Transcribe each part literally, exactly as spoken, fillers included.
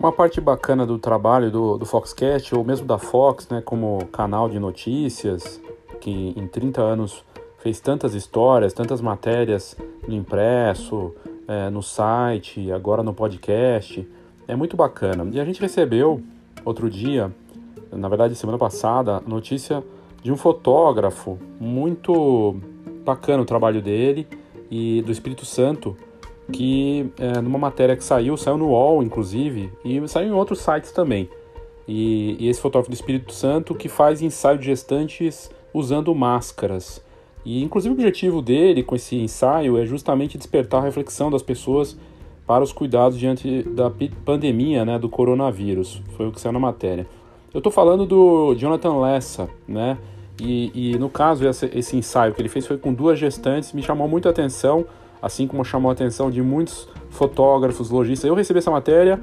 Uma parte bacana do trabalho do, do Foxcast, ou mesmo da Fox, né, como canal de notícias, que em trinta anos fez tantas histórias, tantas matérias no impresso, é, no site, agora no podcast, é muito bacana. E a gente recebeu outro dia, na verdade semana passada, a notícia de um fotógrafo, muito bacana o trabalho dele, e do Espírito Santo, que é, numa matéria que saiu, saiu no U O L inclusive, e saiu em outros sites também, e, e esse fotógrafo do Espírito Santo que faz ensaio de gestantes usando máscaras, e inclusive o objetivo dele com esse ensaio é justamente despertar a reflexão das pessoas para os cuidados diante da pandemia, né, do coronavírus, foi o que saiu na matéria. Eu estou falando do Jonathan Lessa, né, e, e no caso esse, esse ensaio que ele fez foi com duas gestantes, me chamou muito a atenção, assim como chamou a atenção de muitos fotógrafos, lojistas. Eu recebi essa matéria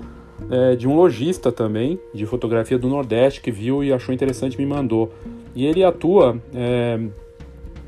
é, de um lojista também, de fotografia do Nordeste, que viu e achou interessante e me mandou. E ele atua, é,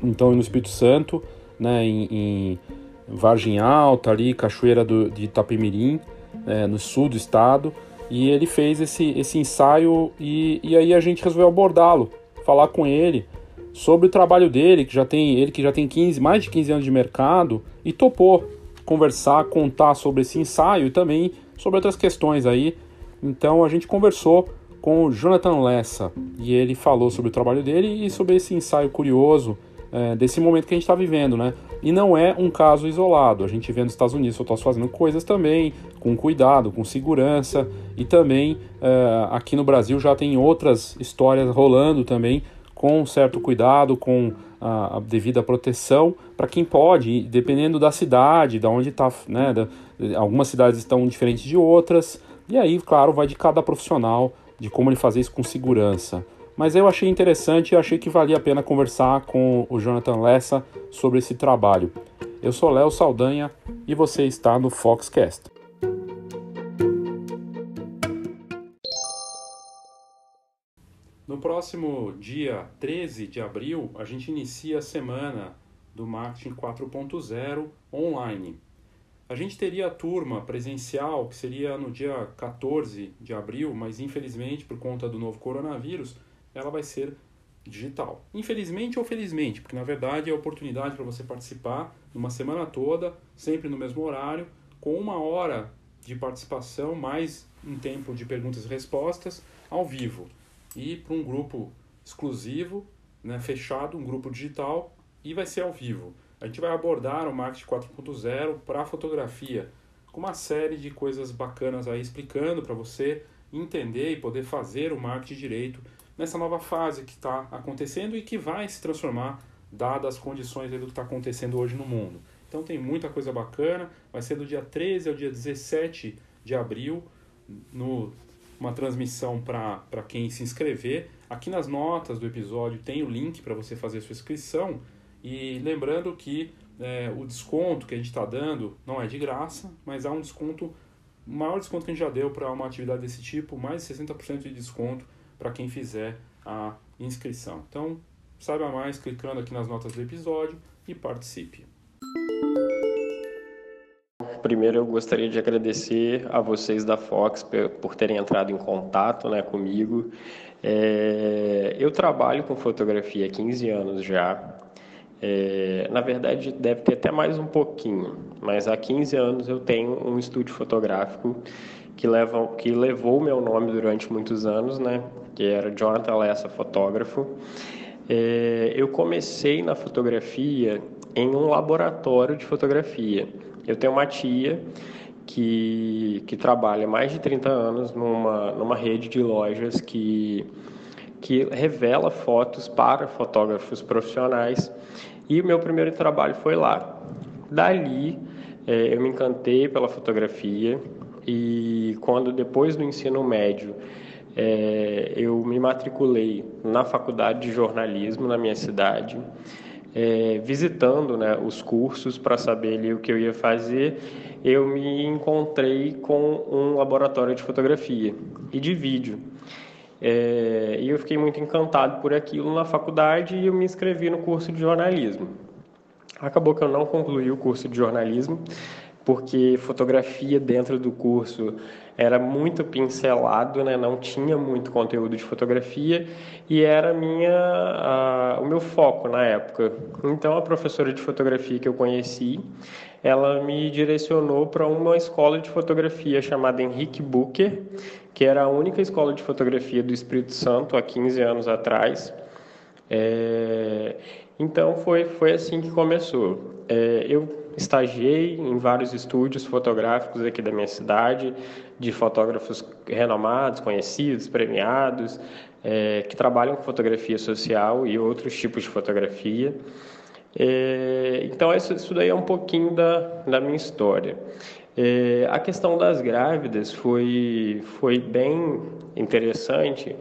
então, no Espírito Santo, né, em, em Vargem Alta, ali, Cachoeira do, de Itapemirim, é, no sul do estado, e ele fez esse, esse ensaio e, e aí a gente resolveu abordá-lo, falar com ele, sobre o trabalho dele, que já tem, ele que já tem quinze, mais de quinze anos de mercado, e topou conversar, contar sobre esse ensaio e também sobre outras questões aí. Então a gente conversou com o Jonathan Lessa e ele falou sobre o trabalho dele e sobre esse ensaio curioso é, desse momento que a gente está vivendo, né? E não é um caso isolado, a gente vê nos Estados Unidos fotógrafos fazendo coisas também, com cuidado, com segurança, e também é, aqui no Brasil já tem outras histórias rolando também, com certo cuidado, com a, a devida proteção, para quem pode, dependendo da cidade, da onde está, né, da, algumas cidades estão diferentes de outras, e aí, claro, vai de cada profissional, de como ele fazer isso com segurança. Mas eu achei interessante e achei que valia a pena conversar com o Jonathan Lessa sobre esse trabalho. Eu sou Léo Saldanha e você está no Foxcast. No próximo dia treze de abril, a gente inicia a semana do Marketing quatro ponto zero online. A gente teria a turma presencial, que seria no dia quatorze de abril, mas infelizmente, por conta do novo coronavírus, ela vai ser digital. Infelizmente ou felizmente, porque na verdade é a oportunidade para você participar uma semana toda, sempre no mesmo horário, com uma hora de participação, mais um tempo de perguntas e respostas, ao vivo. E para um grupo exclusivo, né, fechado, um grupo digital, e vai ser ao vivo. A gente vai abordar o Marketing quatro ponto zero para a fotografia, com uma série de coisas bacanas aí, explicando para você entender e poder fazer o marketing direito nessa nova fase que está acontecendo e que vai se transformar, dadas as condições do que está acontecendo hoje no mundo. Então tem muita coisa bacana, vai ser do dia treze ao dia dezessete de abril, no... uma transmissão para quem se inscrever. Aqui nas notas do episódio tem o link para você fazer a sua inscrição. E lembrando que é, o desconto que a gente está dando não é de graça, mas há um desconto, o maior desconto que a gente já deu para uma atividade desse tipo, mais de sessenta por cento de desconto para quem fizer a inscrição. Então, saiba mais clicando aqui nas notas do episódio e participe. Primeiro, eu gostaria de agradecer a vocês da Fox por terem entrado em contato, né, comigo. É, eu trabalho com fotografia há quinze anos já. É, na verdade, deve ter até mais um pouquinho, mas há quinze anos eu tenho um estúdio fotográfico que, leva, que levou o meu nome durante muitos anos, né, que era Jonathan Lessa Fotógrafo. É, eu comecei na fotografia em um laboratório de fotografia. Eu tenho uma tia que, que trabalha mais de trinta anos numa, numa rede de lojas que, que revela fotos para fotógrafos profissionais, e o meu primeiro trabalho foi lá. Dali, eh, eu me encantei pela fotografia, e quando depois do ensino médio eh, eu me matriculei na faculdade de jornalismo na minha cidade, É, visitando, né, os cursos para saber ali o que eu ia fazer, eu me encontrei com um laboratório de fotografia e de vídeo. É, e eu fiquei muito encantado por aquilo na faculdade e eu me inscrevi no curso de jornalismo. Acabou que eu não concluí o curso de jornalismo, porque fotografia dentro do curso era muito pincelado, né? Não tinha muito conteúdo de fotografia e era minha, a, o meu foco na época. Então, a professora de fotografia que eu conheci, ela me direcionou para uma escola de fotografia chamada Henrique Booker, que era a única escola de fotografia do Espírito Santo há quinze anos atrás. É... Então, foi, foi assim que começou. É, eu estagiei em vários estúdios fotográficos aqui da minha cidade, de fotógrafos renomados, conhecidos, premiados, é, que trabalham com fotografia social e outros tipos de fotografia. É, então, isso, isso daí é um pouquinho da, da minha história. É, a questão das grávidas foi, foi bem interessante,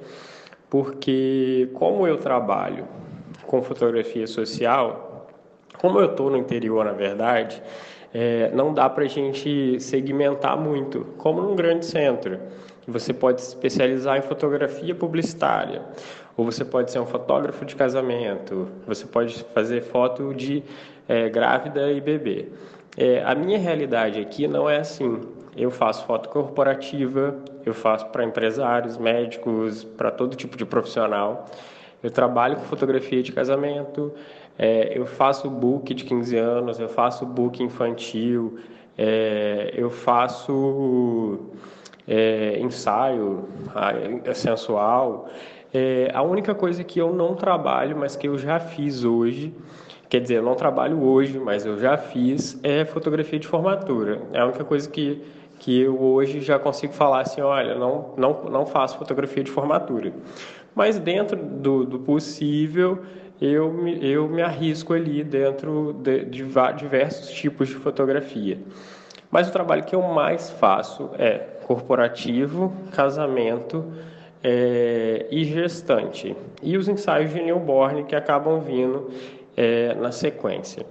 porque como eu trabalho com fotografia social... Como eu estou no interior, na verdade, é, não dá para a gente segmentar muito, como num grande centro. Você pode se especializar em fotografia publicitária, ou você pode ser um fotógrafo de casamento, você pode fazer foto de é, grávida e bebê. É, a minha realidade aqui não é assim. Eu faço foto corporativa, eu faço para empresários, médicos, para todo tipo de profissional. Eu trabalho com fotografia de casamento, é, eu faço book de quinze anos, eu faço book infantil, é, eu faço é, ensaio é, sensual. É, a única coisa que eu não trabalho, mas que eu já fiz hoje, quer dizer, eu não trabalho hoje, mas eu já fiz, é fotografia de formatura. É a única coisa que, que eu hoje já consigo falar assim, olha, não, não, não faço fotografia de formatura. Mas dentro do, do possível, eu me, eu me arrisco ali dentro de, de diversos tipos de fotografia. Mas o trabalho que eu mais faço é corporativo, casamento é, e gestante. E os ensaios de newborn que acabam vindo é, na sequência.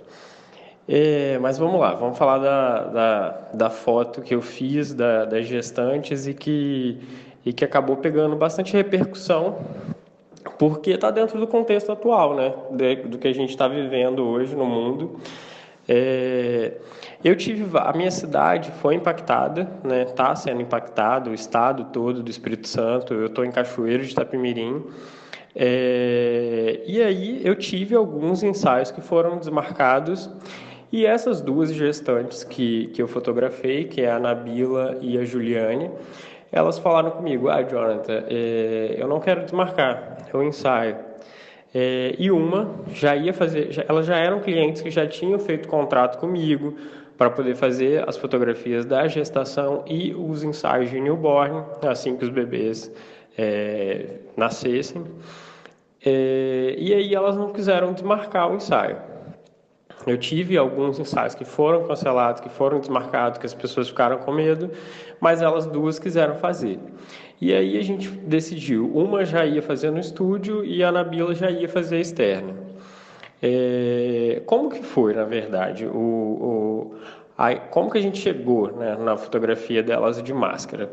É, mas vamos lá, vamos falar da, da, da foto que eu fiz da, das gestantes e que... e que acabou pegando bastante repercussão, porque está dentro do contexto atual, né? De, do que a gente está vivendo hoje no mundo. É, eu tive, a minha cidade foi impactada, né? Está sendo impactada, o estado todo do Espírito Santo, eu estou em Cachoeiro de Itapemirim, é, e aí eu tive alguns ensaios que foram desmarcados, e essas duas gestantes que, que eu fotografei, que é a Nabila e a Juliane, elas falaram comigo, ah, Jonathan, é, eu não quero desmarcar, eu ensaio. É, e uma já ia fazer, já, elas já eram clientes que já tinham feito contrato comigo para poder fazer as fotografias da gestação e os ensaios de newborn, assim que os bebês é, nascessem. É, e aí elas não quiseram desmarcar o ensaio. Eu tive alguns ensaios que foram cancelados, que foram desmarcados, que as pessoas ficaram com medo, mas elas duas quiseram fazer. E aí a gente decidiu, uma já ia fazer no estúdio e a Nabila já ia fazer externa. É, como que foi, na verdade, o, o, a, como que a gente chegou, né, na fotografia delas de máscara?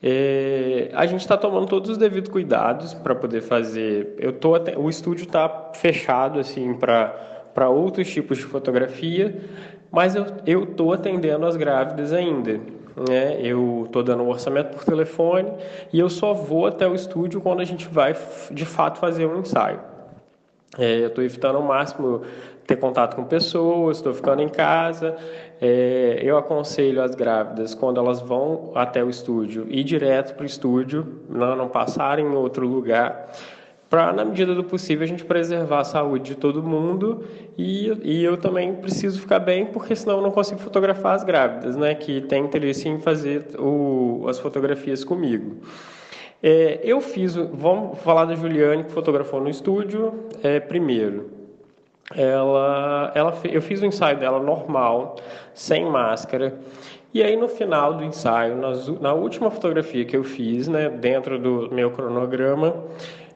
É, a gente está tomando todos os devidos cuidados para poder fazer... Eu tô até, o estúdio está fechado assim, para... para outros tipos de fotografia, mas eu estou atendendo as grávidas ainda, né? Eu estou dando um orçamento por telefone e eu só vou até o estúdio quando a gente vai, de fato, fazer um ensaio. É, eu estou evitando ao máximo ter contato com pessoas, estou ficando em casa. É, eu aconselho as grávidas, quando elas vão até o estúdio, ir direto para o estúdio, não, não passarem em outro lugar, para, na medida do possível, a gente preservar a saúde de todo mundo e, e eu também preciso ficar bem, porque senão eu não consigo fotografar as grávidas, né, que tem interesse em fazer o, as fotografias comigo. É, eu fiz, vamos falar da Juliane, que fotografou no estúdio, é, primeiro. Ela, ela, eu fiz o ensaio dela normal, sem máscara, e aí no final do ensaio, nas, na última fotografia que eu fiz, né, dentro do meu cronograma,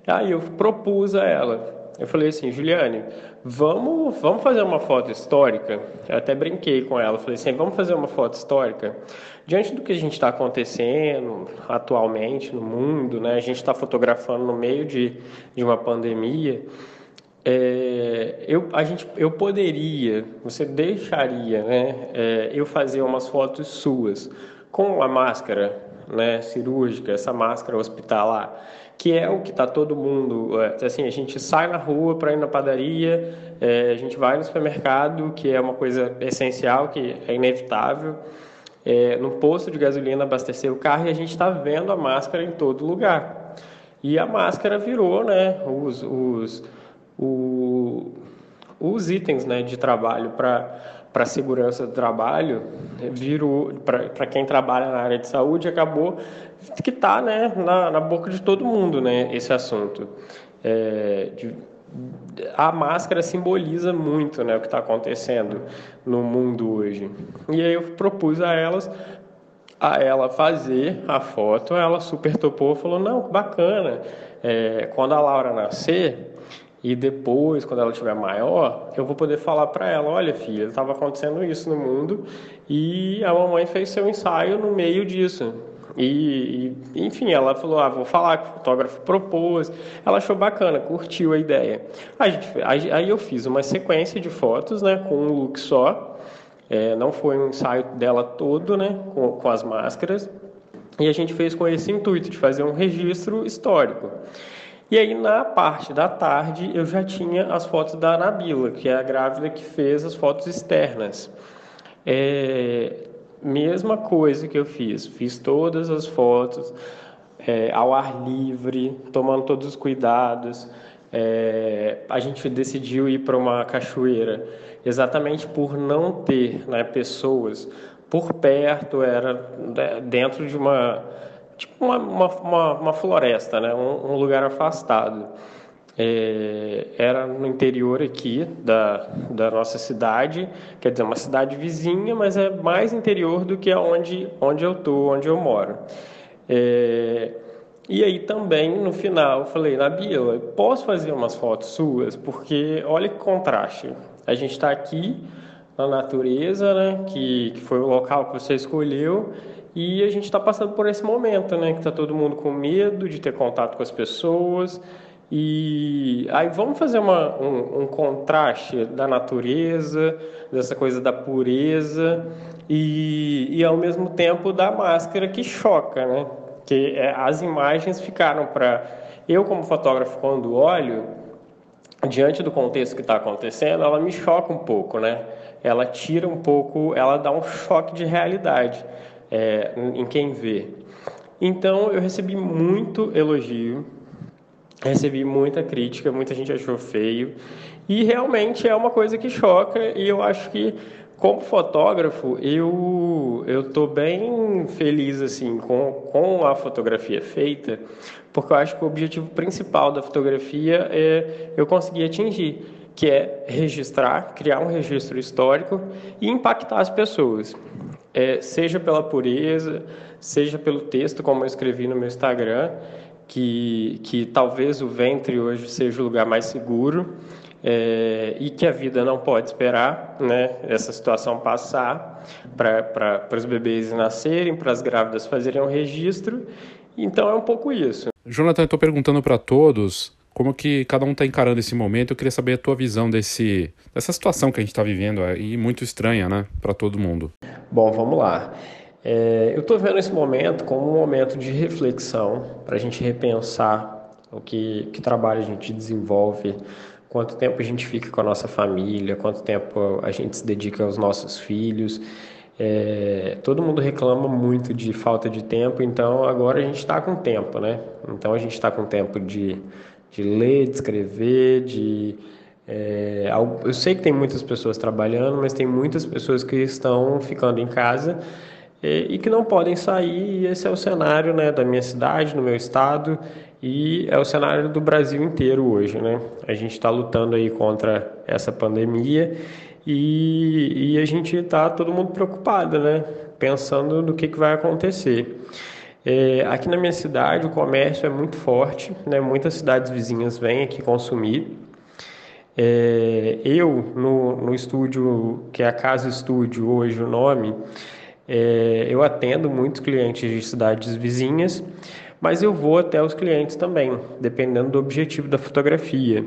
aí eu propus a ela, eu falei assim, Juliane, vamos, vamos fazer uma foto histórica? Eu até brinquei com ela, falei assim, vamos fazer uma foto histórica? Diante do que a gente está acontecendo atualmente no mundo, né? A gente está fotografando no meio de, de uma pandemia, É, eu, a gente, eu poderia, você deixaria, né, é, eu fazer umas fotos suas com a máscara, né, cirúrgica, essa máscara hospitalar, que é o que está todo mundo, é, assim, a gente sai na rua para ir na padaria, é, a gente vai no supermercado, que é uma coisa essencial, que é inevitável, é, no posto de gasolina abastecer o carro, e a gente está vendo a máscara em todo lugar. E a máscara virou, né, os... os O, os itens, né, de trabalho para a segurança do trabalho, virou para quem trabalha na área de saúde, acabou que está, né, na, na boca de todo mundo, né, esse assunto. É, de, a máscara simboliza muito, né, o que está acontecendo no mundo hoje. E aí eu propus a elas... a ela fazer a foto, ela super topou, falou, não, bacana, é, quando a Laura nascer e depois, quando ela estiver maior, eu vou poder falar para ela, olha, filha, estava acontecendo isso no mundo e a mamãe fez seu ensaio no meio disso. E, e enfim, ela falou, ah, vou falar que o fotógrafo propôs, ela achou bacana, curtiu a ideia. A gente, aí eu fiz uma sequência de fotos, né, com um look só. É, não foi um ensaio dela todo, né, com, com as máscaras, e a gente fez com esse intuito de fazer um registro histórico. E aí, na parte da tarde, eu já tinha as fotos da Nabila, que é a grávida que fez as fotos externas. É, mesma coisa que eu fiz, fiz todas as fotos é, ao ar livre, tomando todos os cuidados. É, a gente decidiu ir para uma cachoeira exatamente por não ter, né, pessoas por perto, era dentro de uma, tipo uma, uma, uma floresta, né, um, um lugar afastado. É, era no interior aqui da, da nossa cidade, quer dizer, uma cidade vizinha, mas é mais interior do que onde, onde eu estou, onde eu moro. É, E aí também, no final, eu falei, Nabila, posso fazer umas fotos suas? Porque olha que contraste. A gente está aqui na natureza, né, que, que foi o local que você escolheu, e a gente está passando por esse momento, né, que está todo mundo com medo de ter contato com as pessoas. E aí vamos fazer uma, um, um contraste da natureza, dessa coisa da pureza, e, e ao mesmo tempo da máscara que choca, né? Porque as imagens ficaram para... Eu, como fotógrafo, quando olho, diante do contexto que está acontecendo, ela me choca um pouco, né? Ela tira um pouco, ela dá um choque de realidade é, em quem vê. Então, eu recebi muito elogio, recebi muita crítica, muita gente achou feio. E realmente é uma coisa que choca, e eu acho que... Como fotógrafo, eu estou bem feliz assim, com, com a fotografia feita, porque eu acho que o objetivo principal da fotografia é eu conseguir atingir, que é registrar, criar um registro histórico e impactar as pessoas. É, seja pela pureza, seja pelo texto, como eu escrevi no meu Instagram, que, que talvez o ventre hoje seja o lugar mais seguro, É, e que a vida não pode esperar, né, essa situação passar para os bebês nascerem, para as grávidas fazerem um registro. Então é um pouco isso. Jonathan, eu estou perguntando para todos como que cada um está encarando esse momento. Eu queria saber a tua visão desse, dessa situação que a gente está vivendo e muito estranha, né, para todo mundo. Bom, vamos lá. É, eu estou vendo esse momento como um momento de reflexão, para a gente repensar o que, que trabalho a gente desenvolve, quanto tempo a gente fica com a nossa família, quanto tempo a gente se dedica aos nossos filhos. É, todo mundo reclama muito de falta de tempo, então agora a gente está com tempo, né? Então a gente está com tempo de, de ler, de escrever, de... É, eu sei que tem muitas pessoas trabalhando, mas tem muitas pessoas que estão ficando em casa é, e que não podem sair, e esse é o cenário, né, da minha cidade, no meu estado, e é o cenário do Brasil inteiro hoje, né? A gente está lutando aí contra essa pandemia e, e a gente está todo mundo preocupado, né? Pensando no que, que vai acontecer. É, aqui na minha cidade o comércio é muito forte, né? Muitas cidades vizinhas vêm aqui consumir. É, eu, no, no estúdio, que é a Casa Estúdio hoje o nome, é, eu atendo muitos clientes de cidades vizinhas, mas eu vou até os clientes também, dependendo do objetivo da fotografia.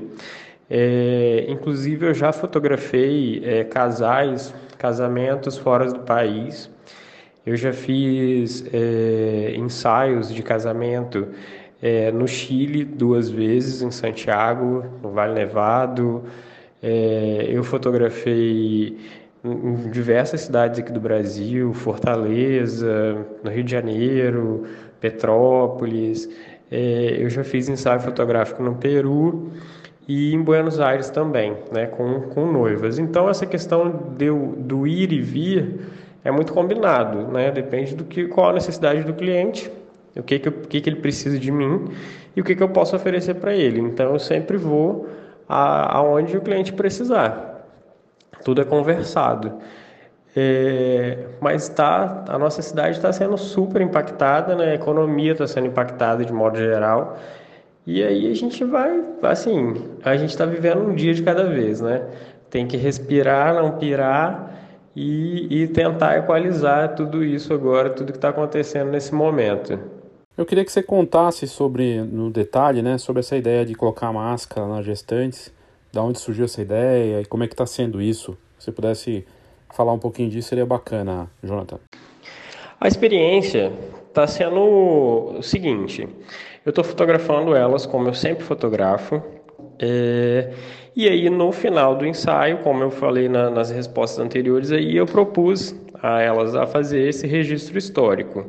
É, inclusive eu já fotografei é, casais, casamentos fora do país. Eu já fiz é, ensaios de casamento é, no Chile duas vezes, em Santiago, no Vale Nevado. É, eu fotografei em diversas cidades aqui do Brasil, Fortaleza, no Rio de Janeiro, Petrópolis. É, eu já fiz ensaio fotográfico no Peru e em Buenos Aires também, né, com, com noivas. Então essa questão de, do ir e vir é muito combinado, né? Depende do que, qual a necessidade do cliente, o que, que, eu, que, que ele precisa de mim e o que, que eu posso oferecer para ele. Então eu sempre vou a, aonde o cliente precisar. Tudo é conversado, é, mas tá, a nossa cidade está sendo super impactada, né? A economia está sendo impactada de modo geral, e aí a gente vai, assim, a gente está vivendo um dia de cada vez, né? Tem que respirar, não pirar e, e tentar equalizar tudo isso agora, tudo que está acontecendo nesse momento. Eu queria que você contasse sobre, no detalhe, né, sobre essa ideia de colocar máscara nas gestantes. Da onde surgiu essa ideia e como é que está sendo isso? Se você pudesse falar um pouquinho disso, seria bacana, Jonathan. A experiência está sendo o seguinte: eu estou fotografando elas como eu sempre fotografo, é, e aí no final do ensaio, como eu falei na, nas respostas anteriores, aí eu propus a elas a fazer esse registro histórico.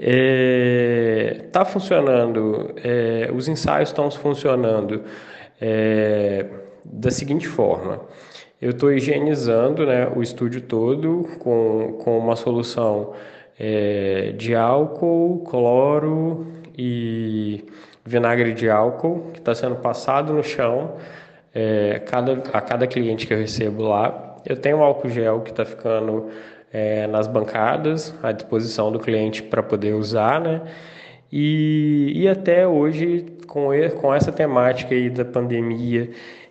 É, tá funcionando, é, os ensaios estão funcionando. É, da seguinte forma, eu estou higienizando, né, o estúdio todo com, com uma solução é, de álcool, cloro e vinagre de álcool, que está sendo passado no chão é, cada, a cada cliente que eu recebo lá. Eu tenho álcool gel que está ficando é, nas bancadas, à disposição do cliente para poder usar, né? E, e até hoje, com, com essa temática aí da pandemia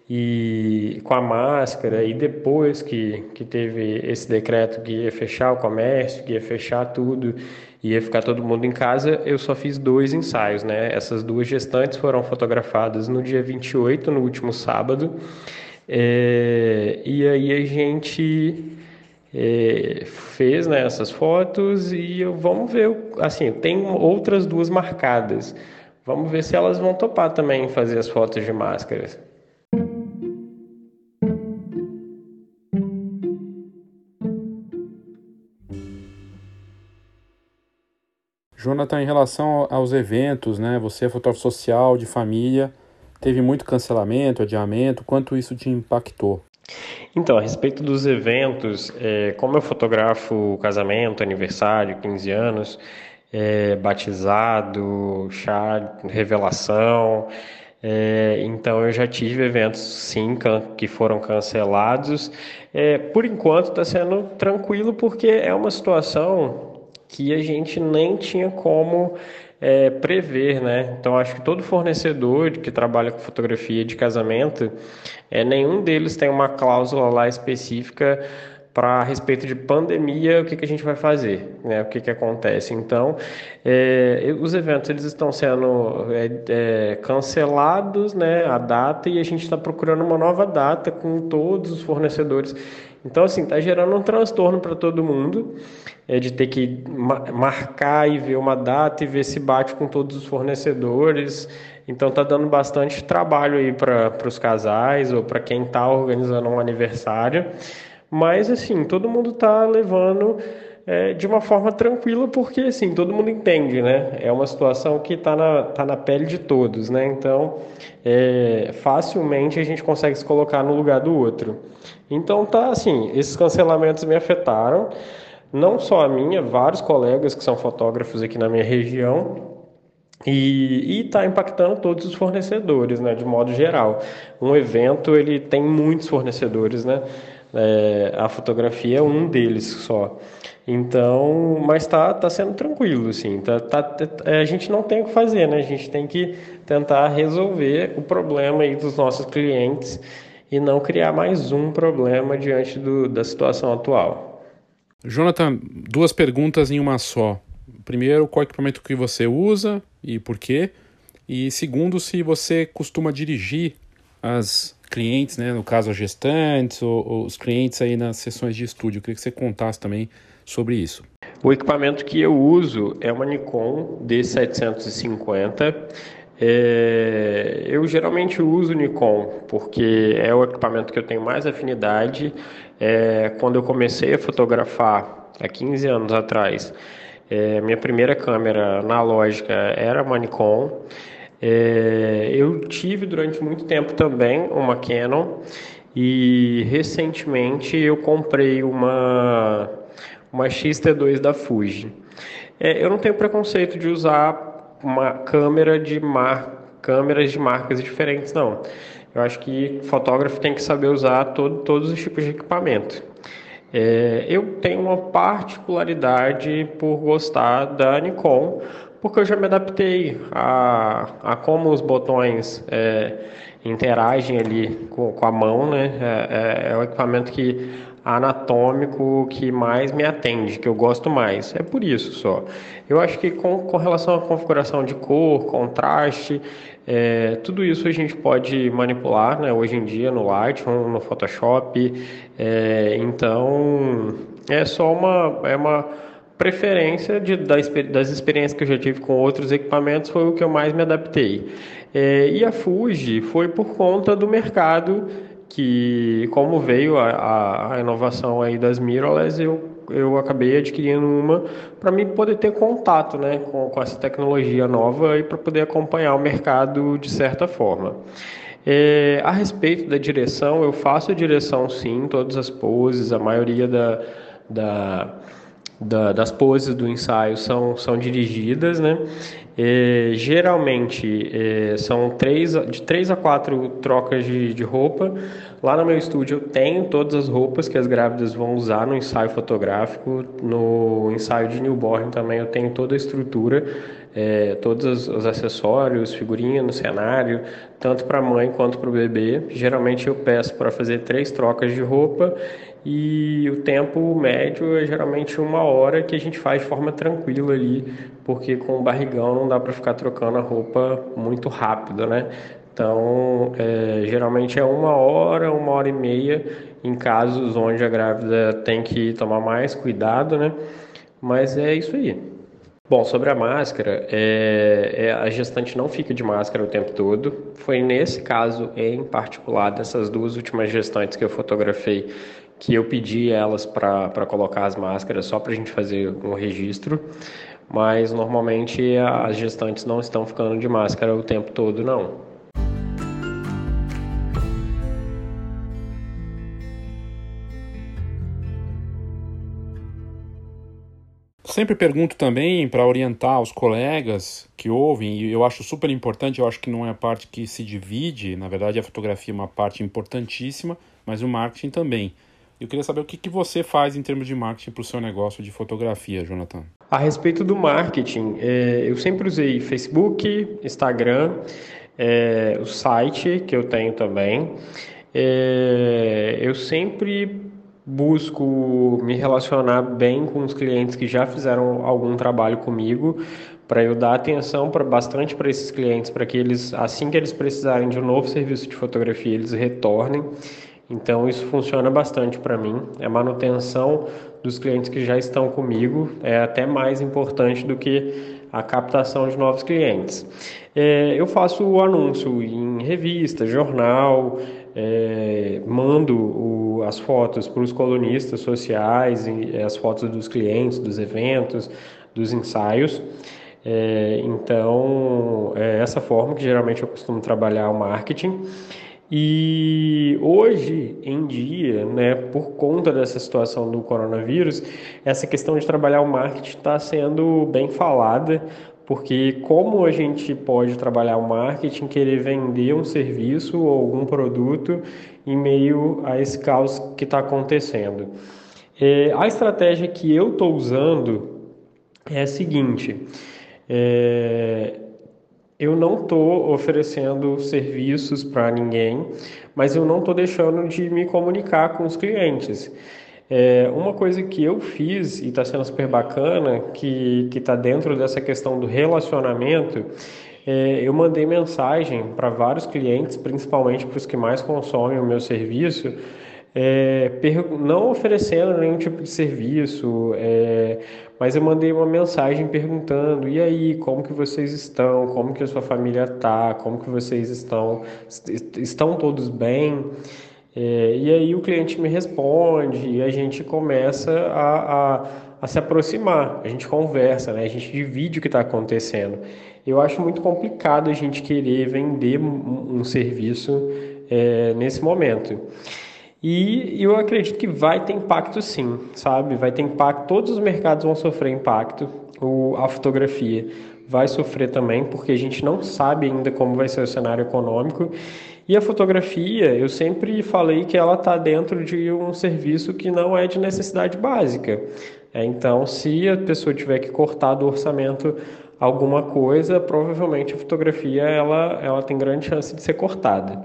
e com a máscara, e depois que, que teve esse decreto que ia fechar o comércio, que ia fechar tudo, ia ficar todo mundo em casa, eu só fiz dois ensaios, né? Essas duas gestantes foram fotografadas no dia vinte e oito, no último sábado, é, e aí a gente... É, fez, né, essas fotos e eu, vamos ver, assim, tem outras duas marcadas, vamos ver se elas vão topar também fazer as fotos de máscaras. Jonathan, em relação aos eventos, né, você é fotógrafo social de família, teve muito cancelamento, adiamento, quanto isso te impactou? Então, a respeito dos eventos, é, como eu fotografo casamento, aniversário, quinze anos, é, batizado, chá, revelação, é, então eu já tive eventos, sim, can- que foram cancelados. É, por enquanto está sendo tranquilo, porque é uma situação que a gente nem tinha como é, prever, né? Então, acho que todo fornecedor que trabalha com fotografia de casamento, é, nenhum deles tem uma cláusula lá específica para respeito de pandemia, o que, que a gente vai fazer, né? O que, que acontece. Então, é, os eventos eles estão sendo é, é, cancelados, né? A data, e a gente está procurando uma nova data com todos os fornecedores. Então, assim, está gerando um transtorno para todo mundo, é, de ter que marcar e ver uma data e ver se bate com todos os fornecedores. Então, está dando bastante trabalho aí para os casais ou para quem está organizando um aniversário. Mas, assim, todo mundo está levando é, de uma forma tranquila, porque, assim, todo mundo entende, né? É uma situação que está na, tá na pele de todos, né? Então, é, facilmente a gente consegue se colocar no lugar do outro. Então, tá assim, esses cancelamentos me afetaram, não só a minha, vários colegas que são fotógrafos aqui na minha região, e está impactando todos os fornecedores, né, de modo geral. Um evento, ele tem muitos fornecedores, né? É, a fotografia é um deles só. Então, mas está tá sendo tranquilo, assim, tá, tá, a gente não tem o que fazer, né? A gente tem que tentar resolver o problema aí dos nossos clientes e não criar mais um problema diante do, da situação atual. Jonathan, duas perguntas em uma só. Primeiro, qual equipamento que você usa e por quê? E segundo, se você costuma dirigir as clientes, né, no caso, as gestantes ou, ou os clientes aí nas sessões de estúdio. Eu queria que você contasse também sobre isso. O equipamento que eu uso é uma Nikon D setecentos e cinquenta. É, eu geralmente uso Nikon porque é o equipamento que eu tenho mais afinidade. É, quando eu comecei a fotografar há quinze anos atrás, é, minha primeira câmera analógica era uma Nikon. É, eu tive durante muito tempo também uma Canon e recentemente eu comprei uma, uma X T dois da Fuji. É, eu não tenho preconceito de usar uma câmera de mar... câmeras de marcas diferentes, não. Eu acho que fotógrafo tem que saber usar todo, todos os tipos de equipamento. É, eu tenho uma particularidade por gostar da Nikon, porque eu já me adaptei a, a como os botões é, interagem ali com, com a mão, né? É, é, é o equipamento que, anatômico que mais me atende, que eu gosto mais. É por isso só. Eu acho que com, com relação à configuração de cor, contraste, é, tudo isso a gente pode manipular, né, hoje em dia no Lightroom, no Photoshop. É, então, é só uma... É uma preferência de, das, das experiências que eu já tive com outros equipamentos foi o que eu mais me adaptei. É, e a Fuji foi por conta do mercado que, como veio a, a inovação aí das mirrorless, eu, eu acabei adquirindo uma para mim poder ter contato, né, com, com essa tecnologia nova e para poder acompanhar o mercado de certa forma. É, a respeito da direção, eu faço direção sim, todas as poses, a maioria da... da Da, das poses do ensaio são, são dirigidas, né? É, geralmente é, são três, de três a quatro trocas de, de roupa. Lá no meu estúdio eu tenho todas as roupas que as grávidas vão usar no ensaio fotográfico. No ensaio de newborn também eu tenho toda a estrutura, é, todos os acessórios, figurino, cenário, tanto para a mãe quanto para o bebê. Geralmente eu peço para fazer três trocas de roupa. E o tempo médio é geralmente uma hora, que a gente faz de forma tranquila ali, porque com o barrigão não dá para ficar trocando a roupa muito rápido, né? Então, é, geralmente é uma hora, uma hora e meia, em casos onde a grávida tem que tomar mais cuidado, né? Mas é isso aí. Bom, sobre a máscara, é, é, a gestante não fica de máscara o tempo todo. Foi nesse caso, em particular, dessas duas últimas gestantes que eu fotografei, que eu pedi elas para colocar as máscaras só para a gente fazer um registro, mas normalmente as gestantes não estão ficando de máscara o tempo todo, não. Sempre pergunto também para orientar os colegas que ouvem, e eu acho super importante, eu acho que não é a parte que se divide, na verdade a fotografia é uma parte importantíssima, mas o marketing também. Eu queria saber o que, que você faz em termos de marketing para o seu negócio de fotografia, Jonathan. A respeito do marketing, é, eu sempre usei Facebook, Instagram, é, o site que eu tenho também. É, eu sempre busco me relacionar bem com os clientes que já fizeram algum trabalho comigo, para eu dar atenção pra, bastante para esses clientes, para que eles, assim que eles precisarem de um novo serviço de fotografia, eles retornem. Então isso funciona bastante para mim. A manutenção dos clientes que já estão comigo é até mais importante do que a captação de novos clientes. É, eu faço o anúncio em revista, jornal, é, mando o, as fotos para os colunistas sociais, e as fotos dos clientes, dos eventos, dos ensaios. É, então é essa forma que geralmente eu costumo trabalhar o marketing. E hoje em dia, né, por conta dessa situação do coronavírus, essa questão de trabalhar o marketing está sendo bem falada, porque como a gente pode trabalhar o marketing, querer vender um serviço ou algum produto em meio a esse caos que está acontecendo. É, a estratégia que eu estou usando é a seguinte... É... Eu não estou oferecendo serviços para ninguém, mas eu não estou deixando de me comunicar com os clientes. É, uma coisa que eu fiz e está sendo super bacana, que está dentro dessa questão do relacionamento, é, eu mandei mensagem para vários clientes, principalmente para os que mais consomem o meu serviço, é, per... não oferecendo nenhum tipo de serviço, é, mas eu mandei uma mensagem perguntando, e aí, como que vocês estão, como que a sua família está, como que vocês estão, estão todos bem? É, e aí o cliente me responde e a gente começa a, a, a se aproximar, a gente conversa, né? A gente divide o que está acontecendo. Eu acho muito complicado a gente querer vender um, um serviço é, nesse momento. E eu acredito que vai ter impacto sim, sabe? Vai ter impacto, todos os mercados vão sofrer impacto, o, a fotografia vai sofrer também, porque a gente não sabe ainda como vai ser o cenário econômico. E a fotografia, eu sempre falei que ela está dentro de um serviço que não é de necessidade básica. Então, se a pessoa tiver que cortar do orçamento alguma coisa, provavelmente a fotografia ela, ela tem grande chance de ser cortada.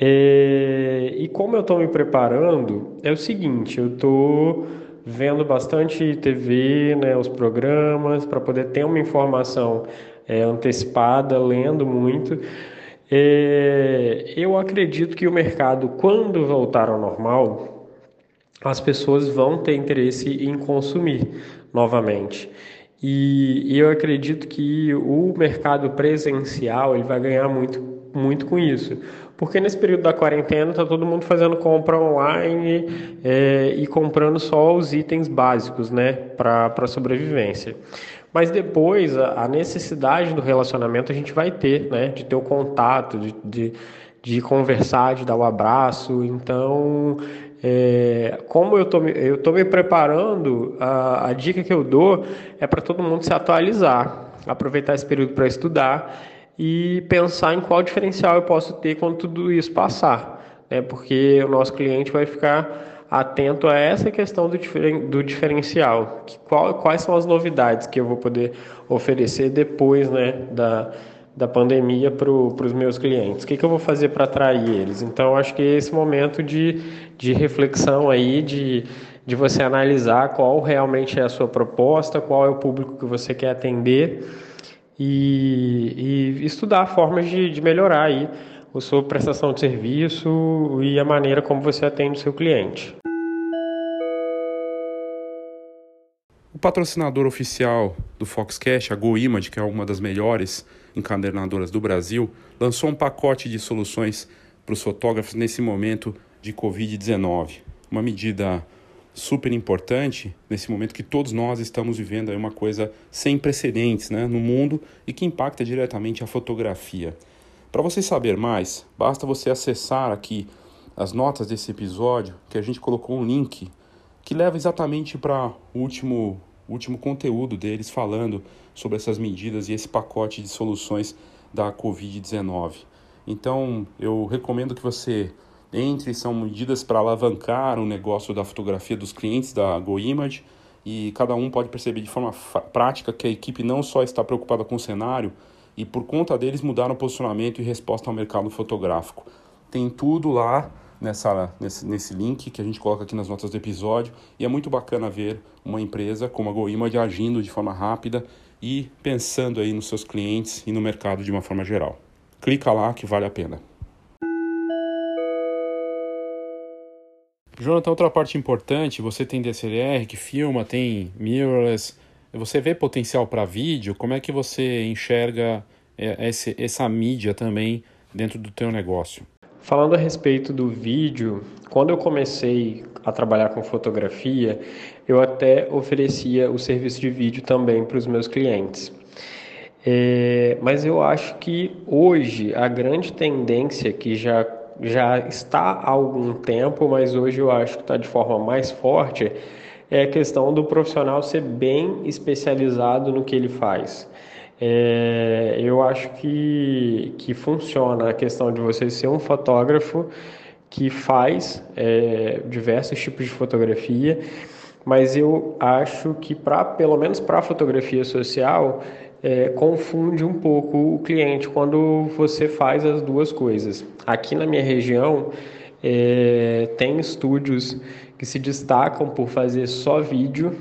É, e como eu estou me preparando, é o seguinte, eu estou vendo bastante T V, né, os programas, para poder ter uma informação é, antecipada, lendo muito. É, eu acredito que o mercado, quando voltar ao normal, as pessoas vão ter interesse em consumir novamente. E, e eu acredito que o mercado presencial ele vai ganhar muito, muito com isso. Porque nesse período da quarentena está todo mundo fazendo compra online é, e comprando só os itens básicos, né, para a sobrevivência. Mas depois a, a necessidade do relacionamento a gente vai ter, né, de ter o contato, de, de, de conversar, de dar um abraço. Então, é, como eu estou eu tô me preparando, a, a dica que eu dou é para todo mundo se atualizar, aproveitar esse período para estudar e pensar em qual diferencial eu posso ter quando tudo isso passar, né? Porque o nosso cliente vai ficar atento a essa questão do, diferen- do diferencial, que qual, quais são as novidades que eu vou poder oferecer depois, né, da, da pandemia para os meus clientes, o que, que eu vou fazer para atrair eles. Então acho que esse momento de, de reflexão aí, de, de você analisar qual realmente é a sua proposta, qual é o público que você quer atender, E, e estudar formas de, de melhorar aí a sua prestação de serviço e a maneira como você atende o seu cliente. O patrocinador oficial do Foxcast, a GoImage, que é uma das melhores encadernadoras do Brasil, lançou um pacote de soluções para os fotógrafos nesse momento de covid dezenove. Uma medida super importante nesse momento que todos nós estamos vivendo aí, uma coisa sem precedentes, né, no mundo, e que impacta diretamente a fotografia. Para você saber mais, basta você acessar aqui as notas desse episódio, que a gente colocou um link que leva exatamente para o último, último conteúdo deles falando sobre essas medidas e esse pacote de soluções da covid dezenove. Então, eu recomendo que você entre, são medidas para alavancar o negócio da fotografia dos clientes da GoImage, e cada um pode perceber de forma fa- prática que a equipe não só está preocupada com o cenário, e por conta deles mudaram o posicionamento e resposta ao mercado fotográfico. Tem tudo lá nessa, nesse, nesse link que a gente coloca aqui nas notas do episódio, e é muito bacana ver uma empresa como a GoImage agindo de forma rápida e pensando aí nos seus clientes e no mercado de uma forma geral. Clica lá que vale a pena. Jonathan, outra parte importante, você tem D S L R que filma, tem mirrorless, você vê potencial para vídeo, como é que você enxerga esse, essa mídia também dentro do teu negócio? Falando a respeito do vídeo, quando eu comecei a trabalhar com fotografia, eu até oferecia o serviço de vídeo também para os meus clientes. É, mas eu acho que hoje a grande tendência que já já está há algum tempo, mas hoje eu acho que está de forma mais forte, é a questão do profissional ser bem especializado no que ele faz. É, eu acho que, que funciona a questão de você ser um fotógrafo que faz é, diversos tipos de fotografia, mas eu acho que, pra, pelo menos para a fotografia social, É, confunde um pouco o cliente quando você faz as duas coisas. Aqui na minha região é, tem estúdios que se destacam por fazer só vídeo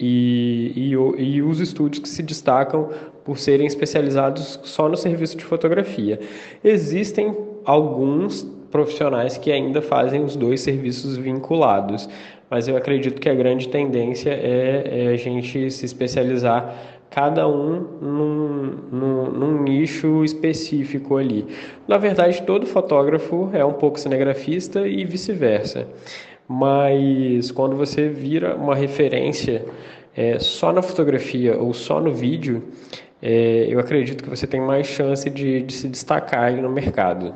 E, e, e os estúdios que se destacam por serem especializados só no serviço de fotografia. Existem alguns profissionais que ainda fazem os dois serviços vinculados, mas eu acredito que a grande tendência é, é a gente se especializar cada um num, num, num nicho específico ali. Na verdade, todo fotógrafo é um pouco cinegrafista e vice-versa. Mas quando você vira uma referência é, só na fotografia ou só no vídeo, é, eu acredito que você tem mais chance de, de se destacar aí no mercado.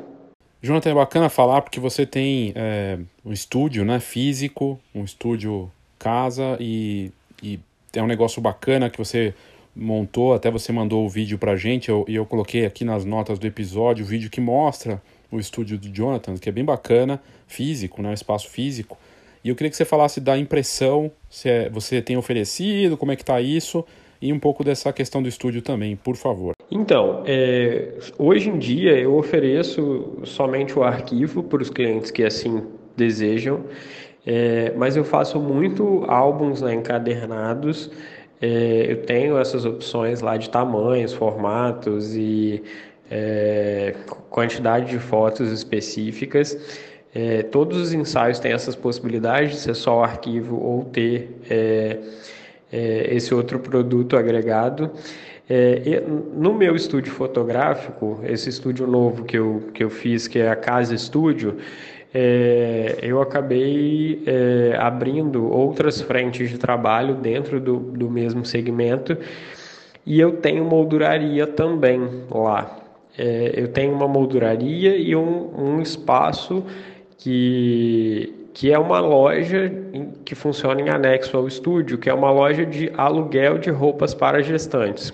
Jonathan, é bacana falar porque você tem é, um estúdio, né, físico, um estúdio casa e, e é um negócio bacana que você montou, até você mandou o vídeo pra gente e eu, eu coloquei aqui nas notas do episódio o vídeo que mostra o estúdio do Jonathan, que é bem bacana, físico, né, um espaço físico. E eu queria que você falasse da impressão, se é, você tem oferecido, como é que está isso, e um pouco dessa questão do estúdio também, por favor. Então, é, hoje em dia eu ofereço somente o arquivo para os clientes que assim desejam, é, mas eu faço muito álbuns, né, encadernados. É, eu tenho essas opções lá de tamanhos, formatos e... É, quantidade de fotos específicas. É, todos os ensaios têm essas possibilidades de ser só o arquivo ou ter é, é, esse outro produto agregado. É, e no meu estúdio fotográfico, esse estúdio novo que eu, que eu fiz, que é a Casa Estúdio, é, eu acabei é, abrindo outras frentes de trabalho dentro do, do mesmo segmento e eu tenho molduraria também lá. É, eu tenho uma molduraria e um, um espaço que, que é uma loja que funciona em anexo ao estúdio, que é uma loja de aluguel de roupas para gestantes.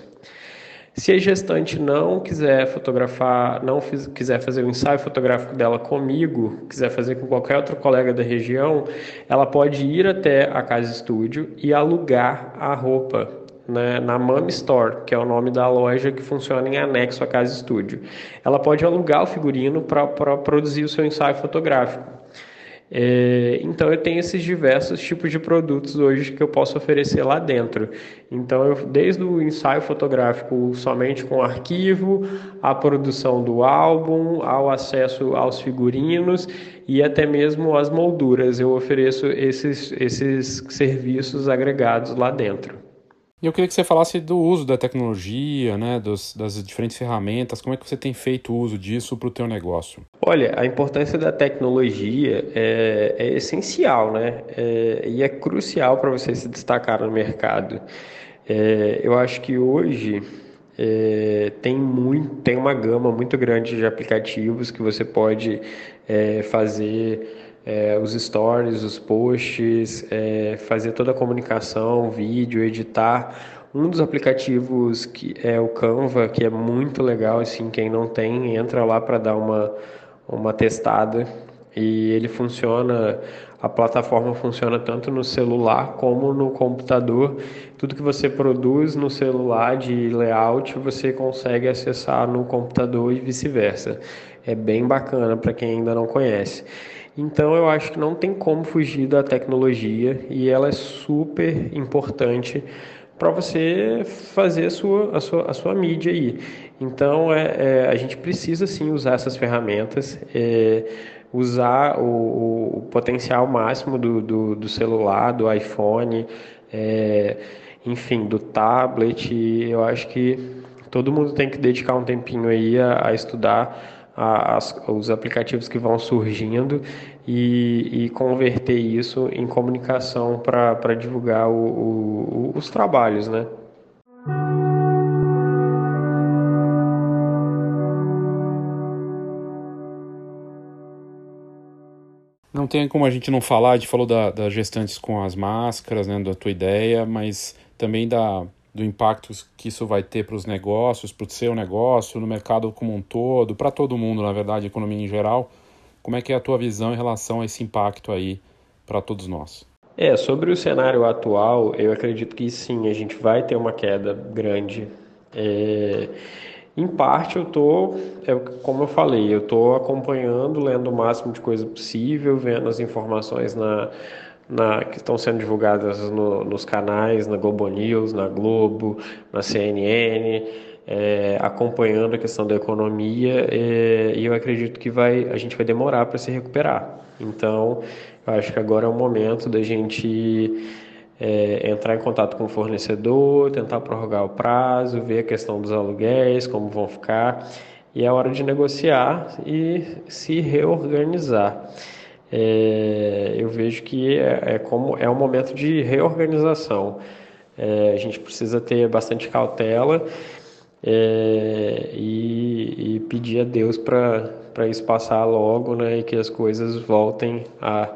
Se a gestante não quiser fotografar, não fiz, quiser fazer o ensaio fotográfico dela comigo, quiser fazer com qualquer outro colega da região, ela pode ir até a Casa Estúdio e alugar a roupa, né, na Mame Store, que é o nome da loja que funciona em anexo à Casa Estúdio. Ela pode alugar o figurino para produzir o seu ensaio fotográfico. É, então eu tenho esses diversos tipos de produtos hoje que eu posso oferecer lá dentro. Então eu, desde o ensaio fotográfico somente com arquivo, a produção do álbum, ao acesso aos figurinos e até mesmo as molduras, eu ofereço esses, esses serviços agregados lá dentro. E eu queria que você falasse do uso da tecnologia, né, dos, das diferentes ferramentas, como é que você tem feito o uso disso para o teu negócio? Olha, a importância da tecnologia é, é essencial, né? É, e é crucial para você se destacar no mercado. É, eu acho que hoje é, tem, muito, tem uma gama muito grande de aplicativos que você pode é, fazer... É, os stories, os posts, é, fazer toda a comunicação, vídeo, editar. Um dos aplicativos que é o Canva, que é muito legal, assim, quem não tem, entra lá para dar uma, uma testada. E ele funciona, a plataforma funciona tanto no celular como no computador. Tudo que você produz no celular de layout, você consegue acessar no computador e vice-versa. É bem bacana para quem ainda não conhece. Então eu acho que não tem como fugir da tecnologia e ela é super importante para você fazer a sua, a, sua, a sua mídia aí. Então é, é, a gente precisa sim usar essas ferramentas, é, usar o, o potencial máximo do, do, do celular, do iPhone, é, enfim, do tablet. Eu acho que todo mundo tem que dedicar um tempinho aí a, a estudar As, os aplicativos que vão surgindo e, e converter isso em comunicação para divulgar o, o, os trabalhos, né? Não tem como a gente não falar, a gente falou das da gestantes com as máscaras, né, da tua ideia, mas também da... do impacto que isso vai ter para os negócios, para o seu negócio, no mercado como um todo, para todo mundo, na verdade, economia em geral. Como é que é a tua visão em relação a esse impacto aí para todos nós? É, sobre o cenário atual, eu acredito que sim, a gente vai ter uma queda grande. É, em parte, eu tô, é, como eu falei, eu tô acompanhando, lendo o máximo de coisa possível, vendo as informações na... na, que estão sendo divulgadas no, nos canais, na Globo News, na Globo, na C N N, é, acompanhando a questão da economia, é, e eu acredito que vai, a gente vai demorar para se recuperar. Então, eu acho que agora é o momento da gente é, entrar em contato com o fornecedor, tentar prorrogar o prazo, ver a questão dos aluguéis, como vão ficar, e é hora de negociar e se reorganizar. É, eu vejo que é, é, como, é um momento de reorganização. É, a gente precisa ter bastante cautela é, e, e pedir a Deus para isso passar logo, né, e que as coisas voltem a,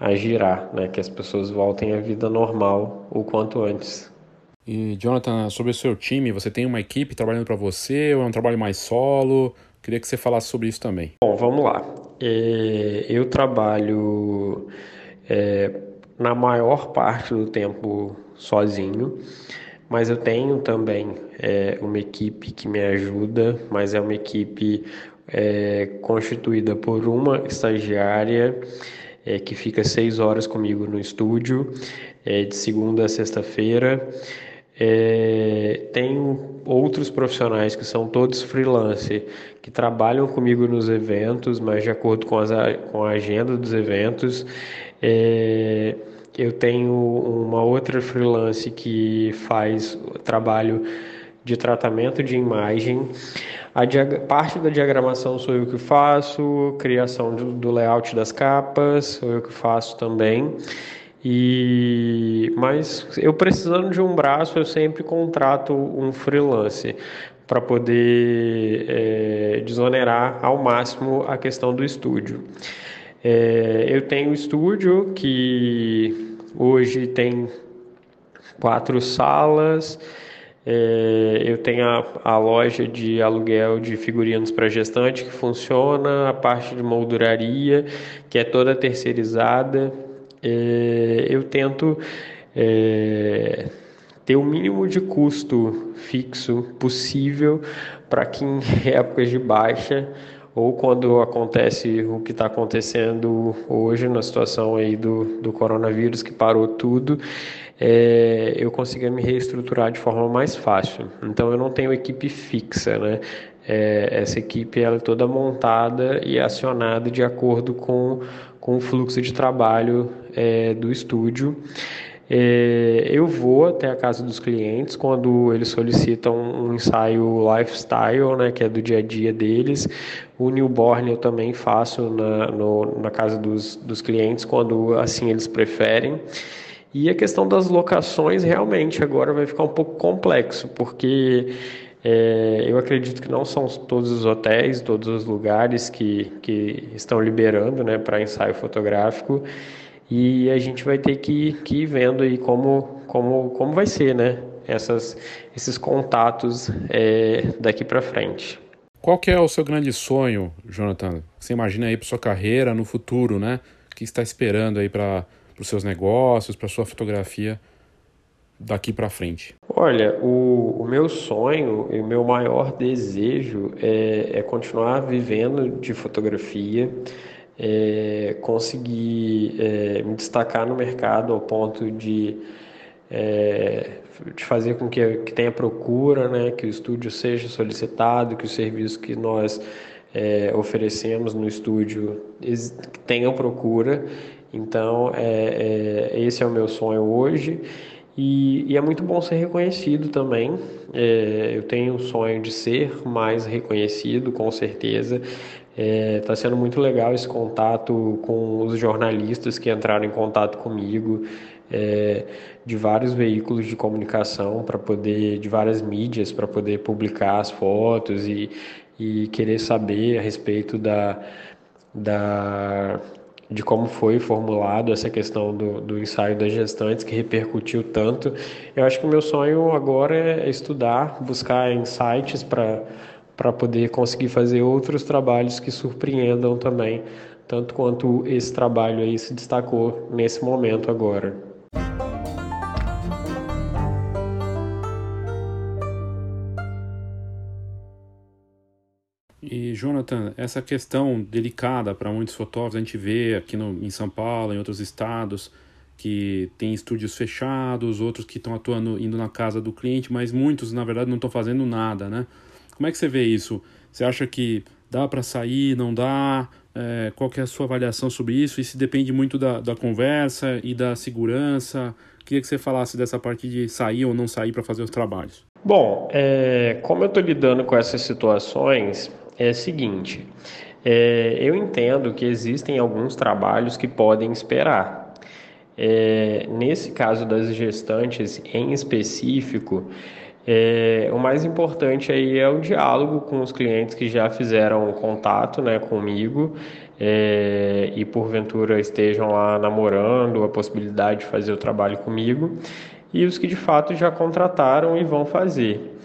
a girar, né, que as pessoas voltem à vida normal o quanto antes. E, Jonathan, sobre o seu time, você tem uma equipe trabalhando para você ou é um trabalho mais solo? Queria que você falasse sobre isso também. Bom, vamos lá. É, eu trabalho é, na maior parte do tempo sozinho, mas eu tenho também é, uma equipe que me ajuda, mas é uma equipe é, constituída por uma estagiária é, que fica seis horas comigo no estúdio, é, de segunda a sexta-feira. É, tenho outros profissionais que são todos freelance, que trabalham comigo nos eventos, mas de acordo com, as, com a agenda dos eventos. É, eu tenho uma outra freelance que faz trabalho de tratamento de imagem. A dia, parte da diagramação sou eu que faço, criação do, do layout das capas sou eu que faço também. E, mas eu precisando de um braço, eu sempre contrato um freelance para poder é, desonerar ao máximo a questão do estúdio. É, eu tenho um estúdio que hoje tem quatro salas, é, eu tenho a, a loja de aluguel de figurinos para gestante que funciona, a parte de molduraria que é toda terceirizada. É, eu tento é, ter o mínimo de custo fixo possível para que em épocas de baixa ou quando acontece o que está acontecendo hoje na situação aí do, do coronavírus que parou tudo, é, eu consiga me reestruturar de forma mais fácil. Então eu não tenho equipe fixa, né? É, essa equipe ela é toda montada e acionada de acordo com, com o fluxo de trabalho é, do estúdio. É, eu vou até a casa dos clientes quando eles solicitam um ensaio lifestyle, né, que é do dia a dia deles. O newborn eu também faço na, no, na casa dos, dos clientes quando assim eles preferem. E a questão das locações realmente agora vai ficar um pouco complexo, porque É, eu acredito que não são todos os hotéis, todos os lugares que, que estão liberando, né, para ensaio fotográfico, e a gente vai ter que, que ir vendo aí como, como, como vai ser, né, essas, esses contatos é, daqui para frente. Qual que é o seu grande sonho, Jonathan? Você imagina aí para sua carreira no futuro, né? O que está esperando aí para os seus negócios, para sua fotografia daqui para frente? Olha, o, o meu sonho e o meu maior desejo é, é continuar vivendo de fotografia, é, conseguir é, me destacar no mercado ao ponto de, é, de fazer com que, que tenha procura, né, que o estúdio seja solicitado, que o serviço que nós é, oferecemos no estúdio tenha procura. Então, é, é, esse é o meu sonho hoje. E, e é muito bom ser reconhecido também. É, eu tenho o sonho de ser mais reconhecido, com certeza. Está é, sendo muito legal esse contato com os jornalistas que entraram em contato comigo, é, de vários veículos de comunicação, para poder, de várias mídias, para poder publicar as fotos e, e querer saber a respeito da... da de como foi formulado essa questão do, do ensaio das gestantes, que repercutiu tanto. Eu acho que o meu sonho agora é estudar, buscar insights para poder conseguir fazer outros trabalhos que surpreendam também, tanto quanto esse trabalho aí se destacou nesse momento agora. E, Jonathan, essa questão delicada para muitos fotógrafos, a gente vê aqui no, em São Paulo, em outros estados, que tem estúdios fechados, outros que estão atuando, indo na casa do cliente, mas muitos, na verdade, não estão fazendo nada, né? Como é que você vê isso? Você acha que dá para sair, não dá? É, qual que é a sua avaliação sobre isso? Isso depende muito da, da conversa e da segurança. Queria que você falasse dessa parte de sair ou não sair para fazer os trabalhos. Bom, é, como eu estou lidando com essas situações, é o seguinte. É, eu entendo que existem alguns trabalhos que podem esperar. É, nesse caso das gestantes em específico, é, o mais importante aí é o diálogo com os clientes que já fizeram contato, né, comigo, é, e porventura estejam lá namorando a possibilidade de fazer o trabalho comigo, e os que de fato já contrataram e vão fazer.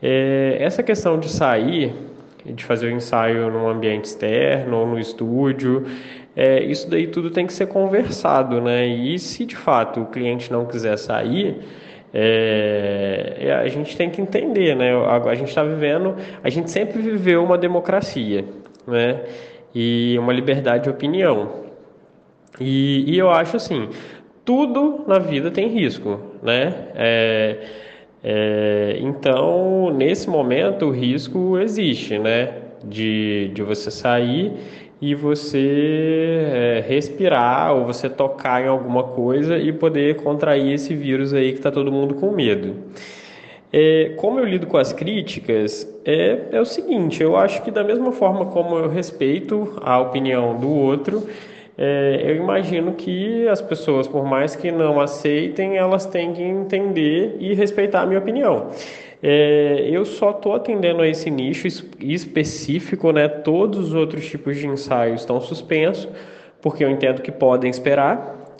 É, essa questão de sair, de fazer o ensaio num ambiente externo ou no estúdio, É, isso daí tudo tem que ser conversado, né? E se de fato o cliente não quiser sair, é, a gente tem que entender, né? A, a gente está vivendo, a gente sempre viveu uma democracia, né? E uma liberdade de opinião. E, e eu acho assim, tudo na vida tem risco, né? É, é, então, nesse momento, o risco existe, né? De, de você sair e você é, respirar ou você tocar em alguma coisa e poder contrair esse vírus aí que está todo mundo com medo. É, como eu lido com as críticas, é, é o seguinte, eu acho que da mesma forma como eu respeito a opinião do outro, é, eu imagino que as pessoas, por mais que não aceitem, elas têm que entender e respeitar a minha opinião. É, eu só estou atendendo a esse nicho específico, né? Todos os outros tipos de ensaios estão suspensos, porque eu entendo que podem esperar.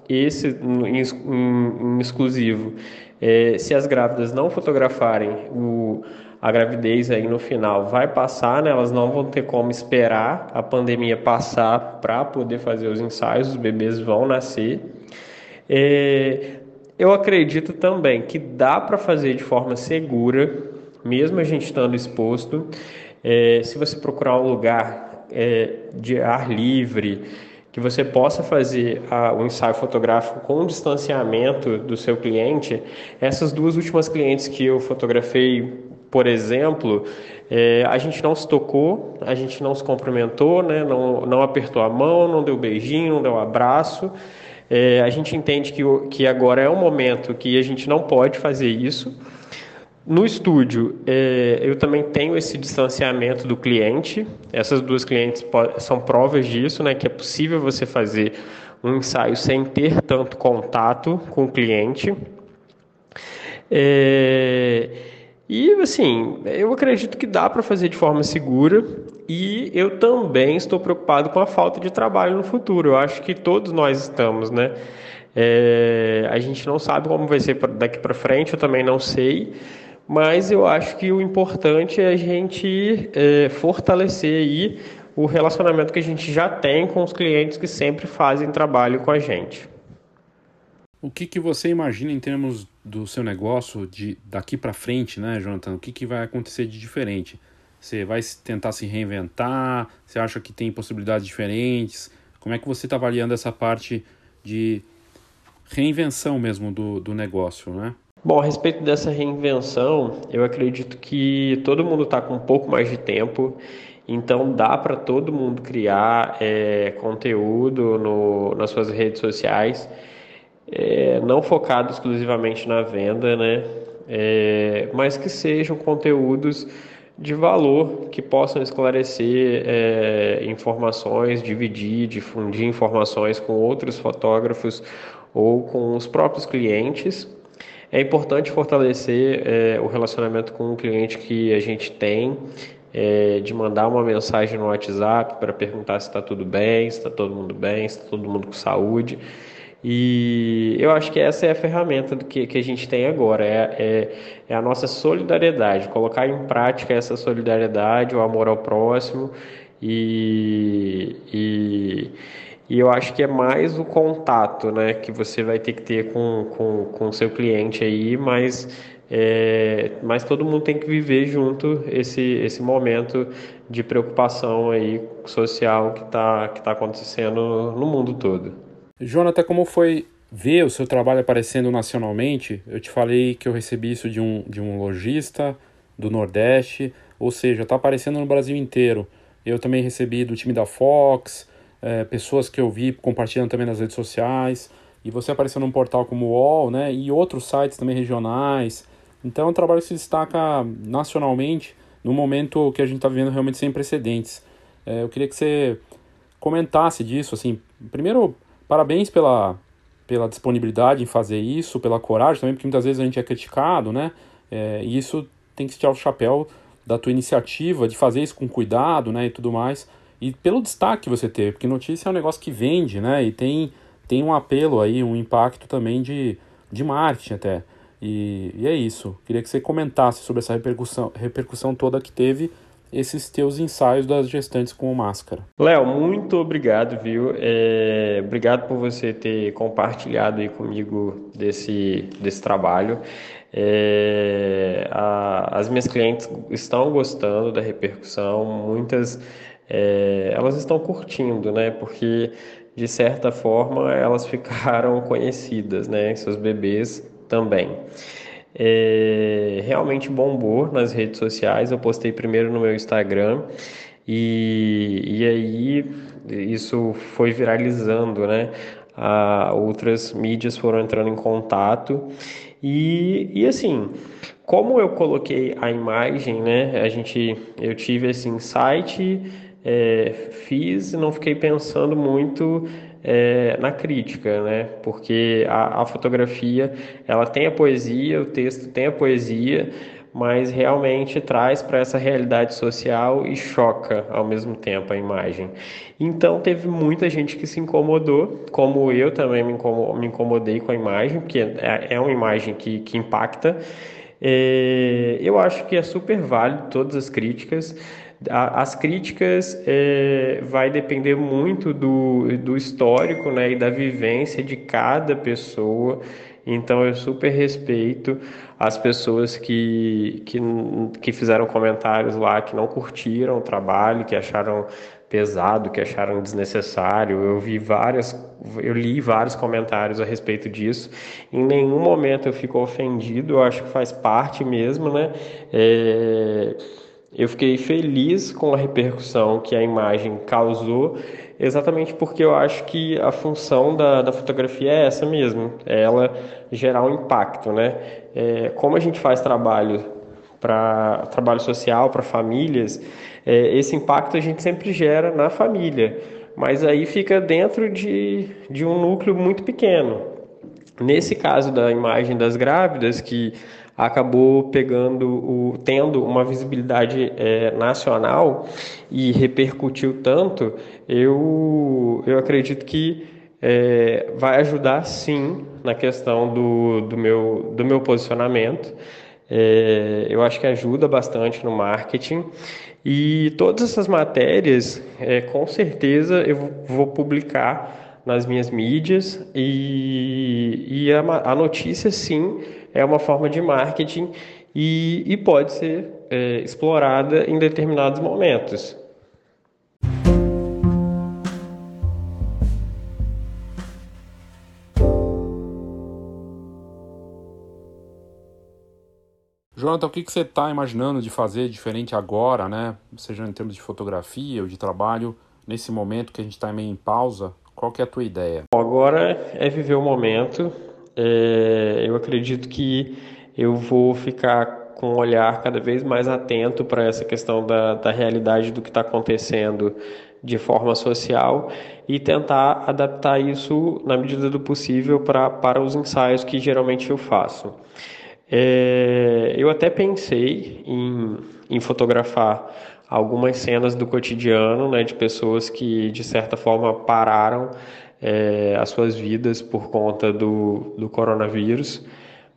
Esse, em, em, em exclusivo, é, se as grávidas não fotografarem, o, a gravidez aí no final vai passar, né? Elas não vão ter como esperar a pandemia passar para poder fazer os ensaios, os bebês vão nascer. É, Eu acredito também que dá para fazer de forma segura, mesmo a gente estando exposto. É, se você procurar um lugar é, de ar livre, que você possa fazer a, o ensaio fotográfico com o distanciamento do seu cliente, essas duas últimas clientes que eu fotografei, por exemplo, é, a gente não se tocou, a gente não se cumprimentou, né? não, não apertou a mão, não deu beijinho, não deu abraço. É, a gente entende que, que agora é um momento que a gente não pode fazer isso. No estúdio, é, eu também tenho esse distanciamento do cliente. Essas duas clientes são provas disso, né, que é possível você fazer um ensaio sem ter tanto contato com o cliente. É, e, assim, eu acredito que dá para fazer de forma segura. E eu também estou preocupado com a falta de trabalho no futuro. Eu acho que todos nós estamos, né? É, a gente não sabe como vai ser daqui para frente, eu também não sei. Mas eu acho que o importante é a gente é, fortalecer aí o relacionamento que a gente já tem com os clientes que sempre fazem trabalho com a gente. O que, que você imagina em termos do seu negócio de daqui para frente, né, Jonathan? O que, que vai acontecer de diferente? Você vai tentar se reinventar? Você acha que tem possibilidades diferentes? Como é que você está avaliando essa parte de reinvenção mesmo do, do negócio, né? Bom, a respeito dessa reinvenção, eu acredito que todo mundo está com um pouco mais de tempo, então dá para todo mundo criar é, conteúdo no, nas suas redes sociais, é, não focado exclusivamente na venda, né? É, mas que sejam conteúdos de valor, que possam esclarecer é, informações, dividir, difundir informações com outros fotógrafos ou com os próprios clientes. É importante fortalecer é, o relacionamento com o cliente que a gente tem, é, de mandar uma mensagem no WhatsApp para perguntar se está tudo bem, se está todo mundo bem, se está todo mundo com saúde. E eu acho que essa é a ferramenta do que, que a gente tem agora, é, é, é a nossa solidariedade, colocar em prática essa solidariedade, o amor ao próximo, e, e, e eu acho que é mais o contato, né, que você vai ter que ter com o com, com seu cliente aí, mas, é, mas todo mundo tem que viver junto esse, esse momento de preocupação aí social que está que tá acontecendo no mundo todo. Jonathan, como foi ver o seu trabalho aparecendo nacionalmente. Eu te falei que eu recebi isso de um, de um lojista do Nordeste, ou seja, está aparecendo no Brasil inteiro. Eu também recebi do time da Fox, é, pessoas que eu vi compartilhando também nas redes sociais, e você apareceu num portal como o U O L, né, e outros sites também regionais. Então é um trabalho que se destaca nacionalmente num momento que a gente está vivendo realmente sem precedentes. É, eu queria que você comentasse disso, assim, primeiro, parabéns pela, pela disponibilidade em fazer isso, pela coragem também, porque muitas vezes a gente é criticado, né, é, e isso tem que tirar o chapéu da tua iniciativa de fazer isso com cuidado, né, e tudo mais, e pelo destaque que você teve, porque notícia é um negócio que vende, né, e tem, tem um apelo aí, um impacto também de, de marketing até, e, e é isso, queria que você comentasse sobre essa repercussão, repercussão toda que teve esses teus ensaios das gestantes com máscara. Léo, muito obrigado, viu? É, obrigado por você ter compartilhado aí comigo desse, desse trabalho. É, a, as minhas clientes estão gostando da repercussão, muitas é, elas estão curtindo, né? Porque, de certa forma, elas ficaram conhecidas, né? Seus bebês também. É, realmente bombou nas redes sociais. Eu postei primeiro no meu Instagram e, e aí isso foi viralizando, né? Ah, outras mídias foram entrando em contato e, e assim, como eu coloquei a imagem, né? A gente, eu tive esse insight, é, fiz, não fiquei pensando muito É, na crítica, né? Porque a, a fotografia, ela tem a poesia, o texto tem a poesia, mas realmente traz para essa realidade social e choca ao mesmo tempo a imagem. Então teve muita gente que se incomodou, como eu também me, incomo- me incomodei com a imagem, porque é, é uma imagem que, que impacta. É, eu acho que é super válido todas as críticas. As críticas é, vai depender muito do, do histórico, né, e da vivência de cada pessoa. Então eu super respeito as pessoas que, que, que fizeram comentários lá, que não curtiram o trabalho, que acharam pesado, que acharam desnecessário. Eu vi várias, eu li vários comentários a respeito disso. Em nenhum momento eu fico ofendido, eu acho que faz parte mesmo, né? É, eu fiquei feliz com a repercussão que a imagem causou, exatamente porque eu acho que a função da, da fotografia é essa mesmo, é ela gerar um impacto, né? É, como a gente faz trabalho para trabalho social, para famílias, é, esse impacto a gente sempre gera na família, mas aí fica dentro de, de um núcleo muito pequeno. Nesse caso da imagem das grávidas, que acabou pegando o, tendo uma visibilidade é, nacional e repercutiu tanto, eu, eu acredito que é, vai ajudar sim na questão do, do, meu, do meu posicionamento. É, eu acho que ajuda bastante no marketing e todas essas matérias, é, com certeza eu vou publicar nas minhas mídias e, e a, a notícia sim é uma forma de marketing e, e pode ser é, explorada em determinados momentos. Jonathan, o que você está imaginando de fazer diferente agora, né? Seja em termos de fotografia ou de trabalho, nesse momento que a gente está meio em pausa, qual que é a tua ideia? Bom, agora é viver o momento. É, eu acredito que eu vou ficar com um olhar cada vez mais atento para essa questão da, da realidade do que está acontecendo de forma social e tentar adaptar isso na medida do possível pra, para os ensaios que geralmente eu faço. É, eu até pensei em, em fotografar algumas cenas do cotidiano, né, de pessoas que de certa forma pararam É, as suas vidas por conta do, do coronavírus,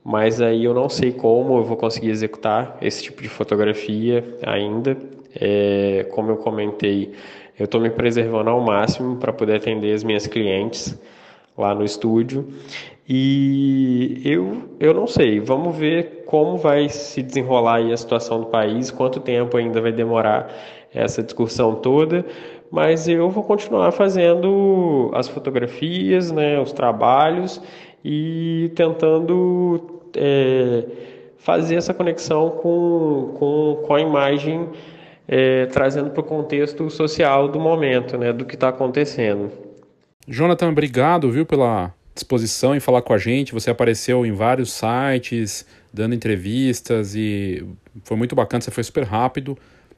mas aí eu não sei como eu vou conseguir executar esse tipo de fotografia ainda. É, como eu comentei, eu estou me preservando ao máximo para poder atender as minhas clientes lá no estúdio e eu, eu não sei, vamos ver como vai se desenrolar aí a situação do país, quanto tempo ainda vai demorar essa discussão toda. mas eu vou continuar fazendo as fotografias, né, os trabalhos e tentando é, fazer essa conexão com, com, com a imagem, é, trazendo para o contexto social do momento, né, do que está acontecendo. Jonathan, obrigado, viu, pela disposição em falar com a gente. Você apareceu em vários sites, dando entrevistas, e foi muito bacana, você foi super rápido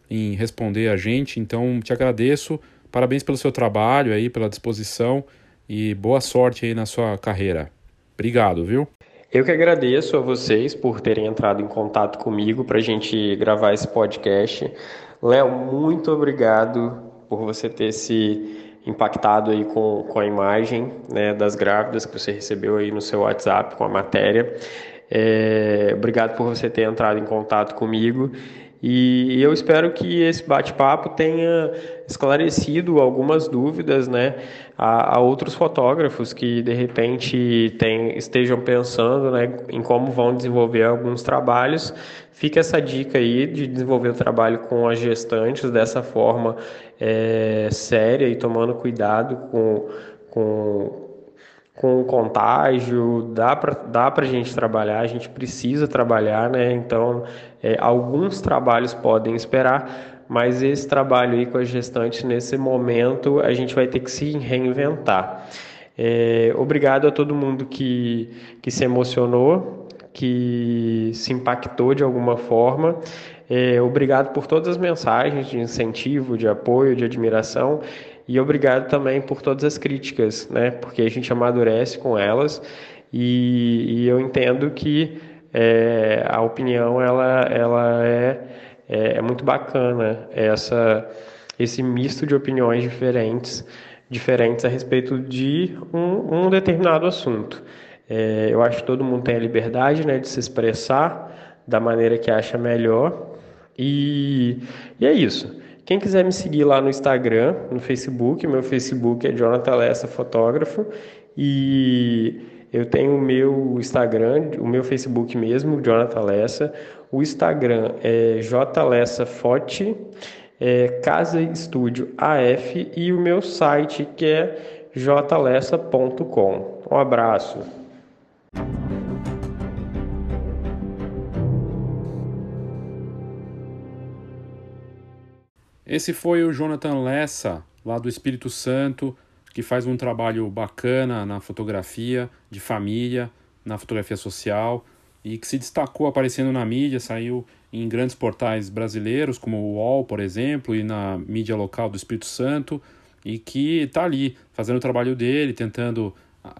em responder a gente, então te agradeço, parabéns pelo seu trabalho aí, pela disposição, e boa sorte aí na sua carreira. Obrigado, viu? Eu que agradeço a vocês por terem entrado em contato comigo para a gente gravar esse podcast. Léo, muito obrigado por você ter se impactado aí com, com a imagem, né, das grávidas que você recebeu aí no seu WhatsApp com a matéria. É, obrigado por você ter entrado em contato comigo, e eu espero que esse bate-papo tenha esclarecido algumas dúvidas, né, a, a outros fotógrafos que de repente tem, estejam pensando, né, em como vão desenvolver alguns trabalhos. Fica essa dica aí de desenvolver o trabalho com as gestantes dessa forma é, séria e tomando cuidado com, com com o contágio. Dá para dá para a gente trabalhar, a gente precisa trabalhar, né? Então, é, alguns trabalhos podem esperar, mas esse trabalho aí com as gestantes, nesse momento, a gente vai ter que se reinventar. É, obrigado a todo mundo que, que se emocionou, que se impactou de alguma forma. É, obrigado por todas as mensagens de incentivo, de apoio, de admiração. E obrigado também por todas as críticas, né? Porque a gente amadurece com elas, e, e eu entendo que é, a opinião ela, ela é, é, é muito bacana, essa, esse misto de opiniões diferentes, diferentes a respeito de um, um determinado assunto. É, eu acho que todo mundo tem a liberdade, né, de se expressar da maneira que acha melhor, e, e é isso. Quem quiser me seguir lá no Instagram, no Facebook, meu Facebook é Jonathan Lessa Fotógrafo, e eu tenho o meu Instagram, o meu Facebook mesmo, Jonathan Lessa. O Instagram é jlessafot, é Casa Estúdio A F, e o meu site que é j lessa ponto com. Um abraço. Esse foi o Jonathan Lessa, lá do Espírito Santo, que faz um trabalho bacana na fotografia de família, na fotografia social, e que se destacou aparecendo na mídia, saiu em grandes portais brasileiros, como o U O L, por exemplo, e na mídia local do Espírito Santo, e que está ali fazendo o trabalho dele, tentando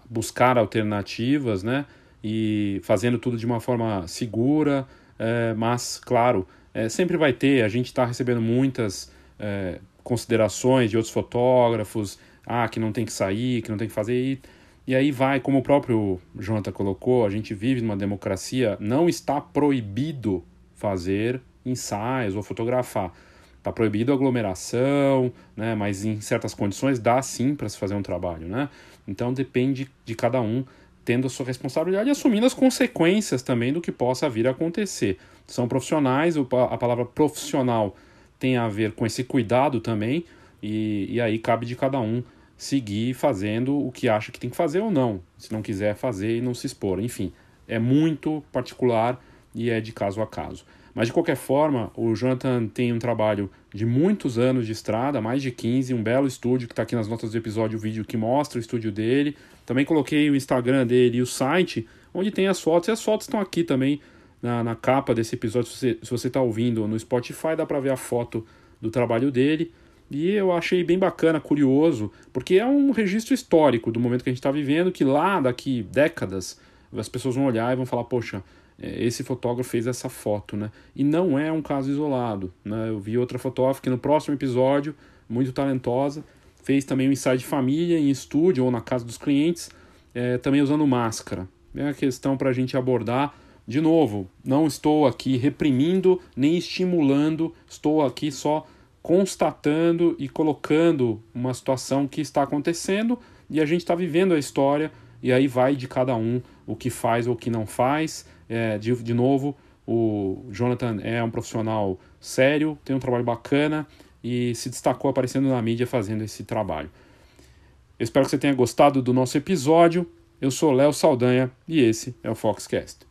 buscar alternativas, né? E fazendo tudo de uma forma segura, é, mas, claro, é, sempre vai ter, a gente está recebendo muitas É, considerações de outros fotógrafos, ah, que não tem que sair, que não tem que fazer, e, e aí vai, como o próprio Jonathan colocou, a gente vive numa democracia, não está proibido fazer ensaios ou fotografar, está proibido aglomeração, né, mas em certas condições dá sim para se fazer um trabalho, né? Então depende de cada um, tendo a sua responsabilidade e assumindo as consequências também do que possa vir a acontecer. São profissionais, a palavra profissional tem a ver com esse cuidado também, e, e aí cabe de cada um seguir fazendo o que acha que tem que fazer ou não, se não quiser fazer e não se expor. Enfim, é muito particular e é de caso a caso. Mas, de qualquer forma, o Jonathan tem um trabalho de muitos anos de estrada, mais de quinze, um belo estúdio que está aqui nas notas do episódio, o vídeo que mostra o estúdio dele. Também coloquei o Instagram dele e o site, onde tem as fotos, e as fotos estão aqui também, Na, na capa desse episódio. Se você está ouvindo no Spotify, dá para ver a foto do trabalho dele, e eu achei bem bacana, curioso, porque é um registro histórico do momento que a gente está vivendo, que lá daqui décadas as pessoas vão olhar e vão falar, poxa, esse fotógrafo fez essa foto, né? E não é um caso isolado, né? Eu vi outra fotógrafa que no próximo episódio, muito talentosa, fez também um ensaio de família em estúdio ou na casa dos clientes, é, também usando máscara. É uma questão para a gente abordar. De novo, não estou aqui reprimindo nem estimulando, estou aqui só constatando e colocando uma situação que está acontecendo, e a gente está vivendo a história, e aí vai de cada um o que faz ou o que não faz. É, de, de novo, o Jonathan é um profissional sério, tem um trabalho bacana, e se destacou aparecendo na mídia fazendo esse trabalho. Eu espero que você tenha gostado do nosso episódio. Eu sou Léo Saldanha e esse é o Foxcast.